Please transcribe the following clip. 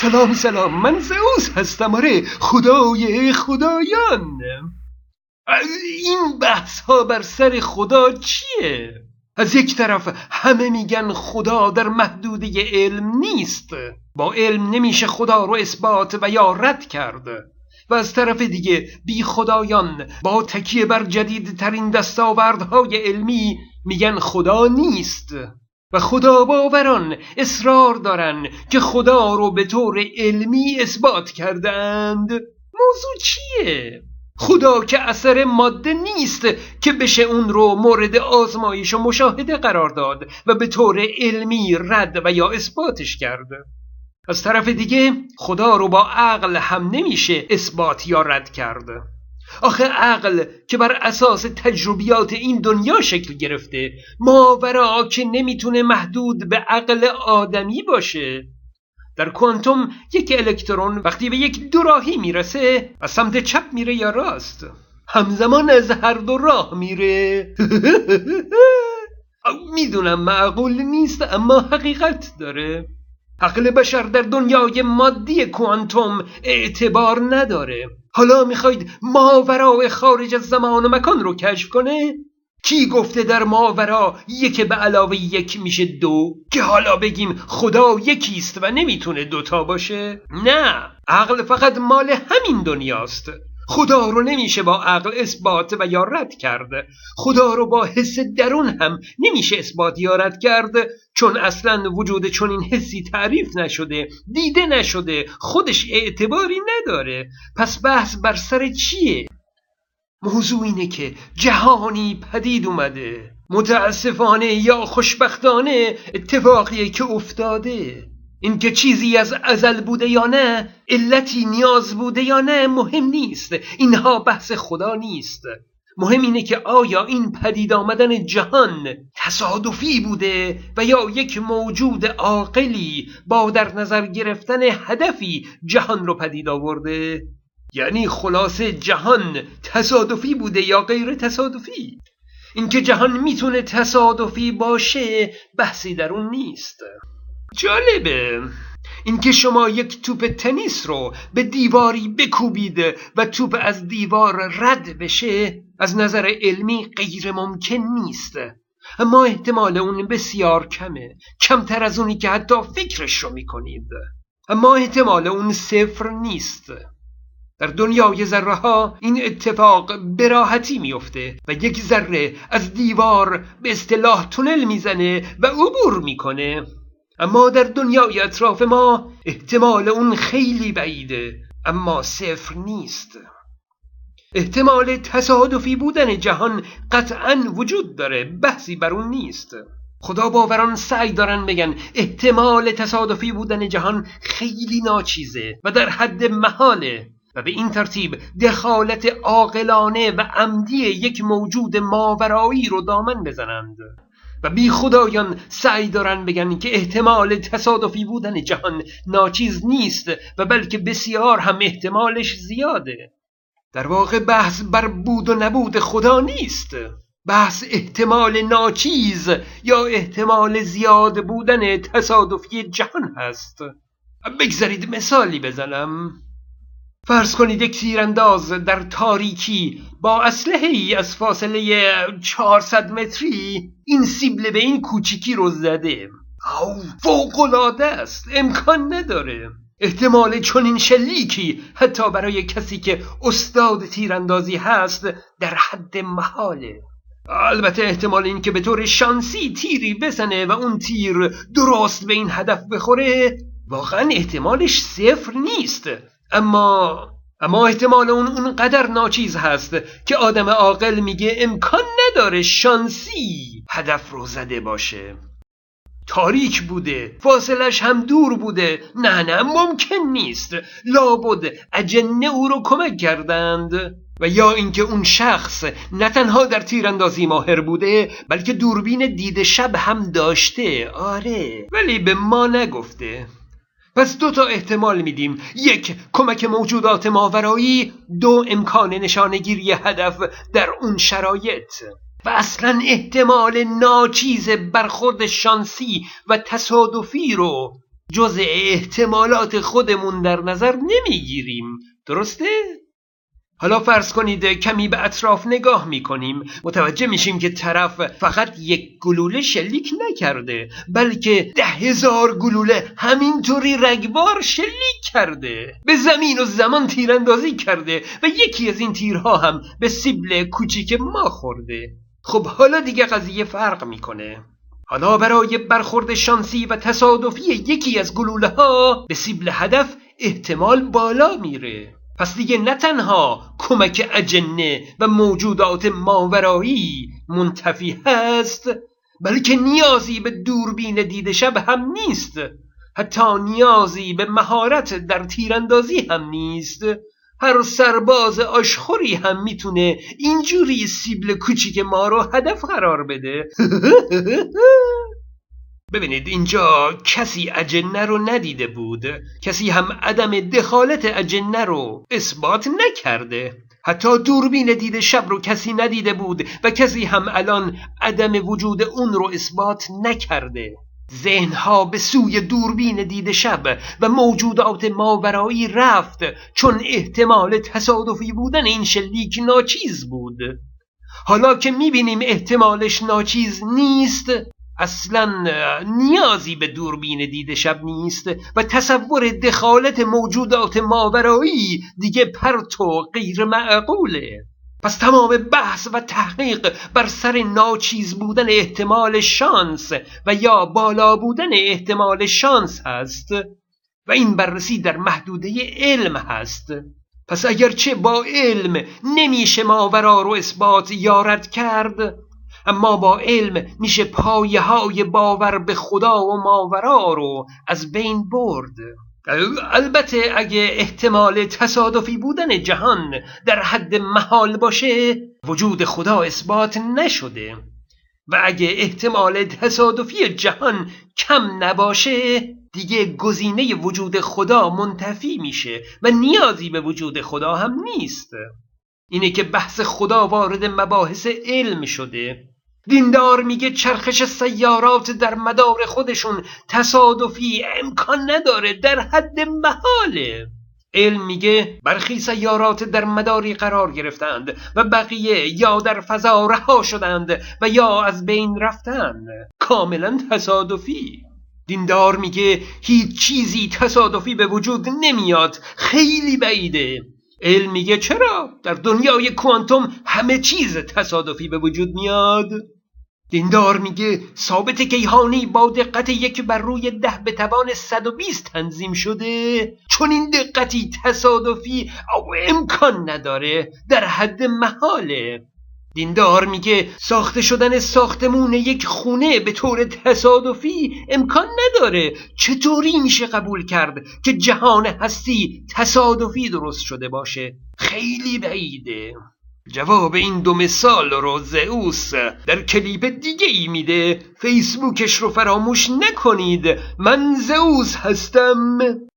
سلام سلام، من زئوس هستم، آره، خدای خدایان. این بحث ها بر سر خدا چیه؟ از یک طرف همه میگن خدا در محدوده علم نیست، با علم نمیشه خدا رو اثبات و یا رد کرد، و از طرف دیگه بی خدایان با تکیه بر جدیدترین دستاوردهای علمی میگن خدا نیست، و خدا باوران اصرار دارن که خدا رو به طور علمی اثبات کردند. موضوع چیه؟ خدا که اثر ماده نیست که بشه اون رو مورد آزمایش و مشاهده قرار داد و به طور علمی رد و یا اثباتش کرد. از طرف دیگه خدا رو با عقل هم نمیشه اثبات یا رد کرد. آخه عقل که بر اساس تجربیات این دنیا شکل گرفته، ماورا که نمیتونه محدود به عقل آدمی باشه. در کوانتوم یک الکترون وقتی به یک دوراهی میرسه از سمت چپ میره یا راست، همزمان از هر دو راه میره. میدونم معقول نیست اما حقیقت داره. عقل بشر در دنیای مادی کوانتوم اعتبار نداره. حالا میخواید ماورای خارج از زمان و مکان رو کشف کنه؟ کی گفته در ماورا یک به علاوه یک میشه دو؟ که حالا بگیم خدا یکیست و نمیتونه دوتا باشه؟ نه، عقل فقط مال همین دنیاست. خدا رو نمیشه با عقل اثبات و یا رد کرد. خدا رو با حس درون هم نمیشه اثبات یا رد کرد، چون اصلا وجود چنین حسی تعریف نشده، دیده نشده، خودش اعتباری نداره. پس بحث بر سر چیه؟ موضوع اینه که جهانی پدید اومده، متاسفانه یا خوشبختانه اتفاقیه که افتاده. این که چیزی از ازل بوده یا نه، علتی نیاز بوده یا نه، مهم نیست. اینها بحث خدا نیست. مهم اینه که آیا این پدید آمدن جهان تصادفی بوده و یا یک موجود عاقلی با در نظر گرفتن هدفی جهان رو پدید آورده؟ یعنی خلاصه جهان تصادفی بوده یا غیر تصادفی؟ اینکه جهان میتونه تصادفی باشه بحثی در اون نیست. جالبه اینکه شما یک توپ تنیس رو به دیواری بکوبید و توپ از دیوار رد بشه از نظر علمی غیر ممکن نیست، اما احتمال اون بسیار کمه، کمتر از اونی که حتی فکرش رو میکنید، اما احتمال اون صفر نیست. در دنیای ذره ها این اتفاق به راحتی میفته و یک ذره از دیوار به اصطلاح تونل میزنه و عبور میکنه، اما در دنیای اطراف ما احتمال اون خیلی بعیده، اما صفر نیست. احتمال تصادفی بودن جهان قطعاً وجود داره، بحثی بر اون نیست. خدا باوران سعی دارن بگن احتمال تصادفی بودن جهان خیلی ناچیزه و در حد محاله، و به این ترتیب دخالت عاقلانه و عمدی یک موجود ماورایی رو دامن بزنند، و بی خدایان سعی دارن بگن که احتمال تصادفی بودن جهان ناچیز نیست و بلکه بسیار هم احتمالش زیاده. در واقع بحث بر بود و نبود خدا نیست، بحث احتمال ناچیز یا احتمال زیاد بودن تصادفی جهان هست. بگذارید مثالی بزنم. فرض کنید یک تیرانداز در تاریکی با اسلحه‌ای از فاصله 400 متری این سیبل به این کوچیکی رو زده. فوق‌العاده است، امکان نداره. احتمال چنین شلیکی حتی برای کسی که استاد تیراندازی هست در حد محاله. البته احتمال این که به طور شانسی تیری بزنه و اون تیر درست به این هدف بخوره واقعا احتمالش صفر نیست، اما احتمال اونقدر ناچیز هست که آدم عاقل میگه امکان نداره شانسی هدف رو زده باشه. تاریک بوده، فاصلش هم دور بوده، نه ممکن نیست، لابد اجنه او رو کمک کردند، و یا اینکه اون شخص نه تنها در تیراندازی ماهر بوده بلکه دوربین دید شب هم داشته، آره، ولی به ما نگفته. پس 2 احتمال میدیم: 1 کمک موجودات ماورایی، 2 امکان نشانگیری هدف در اون شرایط. و اصلا احتمال ناچیز برخورد شانسی و تصادفی رو جز احتمالات خودمون در نظر نمیگیریم، درسته؟ حالا فرض کنید کمی به اطراف نگاه میکنیم، متوجه میشیم که طرف فقط یک گلوله شلیک نکرده، بلکه 10,000 گلوله همینطوری رگبار شلیک کرده، به زمین و زمان تیراندازی کرده و یکی از این تیرها هم به سیبل کوچیک ما خورده. خب حالا دیگه قضیه فرق میکنه. حالا برای برخورد شانسی و تصادفی یکی از گلوله ها به سیبل هدف احتمال بالا میره. پس دیگه نه تنها کمک اجنه و موجودات ماورایی منتفی هست، بلکه نیازی به دوربین دید شب هم نیست، حتی نیازی به مهارت در تیراندازی هم نیست. هر سرباز آشخوری هم میتونه اینجوری سیبل کوچیک ما رو هدف قرار بده. ببینید، اینجا کسی اجنه رو ندیده بود، کسی هم عدم دخالت اجنه رو اثبات نکرده، حتی دوربین دید شب رو کسی ندیده بود و کسی هم الان عدم وجود اون رو اثبات نکرده. ذهنها به سوی دوربین دید شب و موجودات ماورایی رفت، چون احتمال تصادفی بودن این شلیک ناچیز بود. حالا که میبینیم احتمالش ناچیز نیست، اصلا نیازی به دوربین دید شب نیست و تصور دخالت موجودات ماورایی دیگه پرت و غیر معقوله. پس تمام بحث و تحقیق بر سر ناچیز بودن احتمال شانس و یا بالا بودن احتمال شانس هست و این بررسی در محدوده علم هست. پس اگرچه با علم نمیشه ماورا رو اثبات یا رد کرد، اما با علم میشه پایه های باور به خدا و ماورا رو از بین برد. البته اگه احتمال تصادفی بودن جهان در حد محال باشه، وجود خدا اثبات نشده و اگه احتمال تصادفی جهان کم نباشه، دیگه گزینه وجود خدا منتفی میشه و نیازی به وجود خدا هم نیست. اینه که بحث خدا وارد مباحث علم شده. دیندار میگه چرخش سیارات در مدار خودشون تصادفی امکان نداره، در حد محاله. علم میگه برخی سیارات در مداری قرار گرفتند و بقیه یا در فضا رها شدند و یا از بین رفتند، کاملا تصادفی. دیندار میگه هیچ چیزی تصادفی به وجود نمیاد، خیلی بعیده. علم میگه چرا؟ در دنیای کوانتوم همه چیز تصادفی به وجود میاد. دیندار میگه ثابت کیهانی با دقت 1/10^120 تنظیم شده، چون این دقتی تصادفی امکان نداره، در حد محاله. دیندار میگه ساخته شدن ساختمون یک خونه به طور تصادفی امکان نداره، چطوری میشه قبول کرد که جهان هستی تصادفی درست شده باشه؟ خیلی بعیده. جواب این دو مثال رو زئوس در کلیپ دیگه ای میده، فیسبوکش رو فراموش نکنید. من زئوس هستم.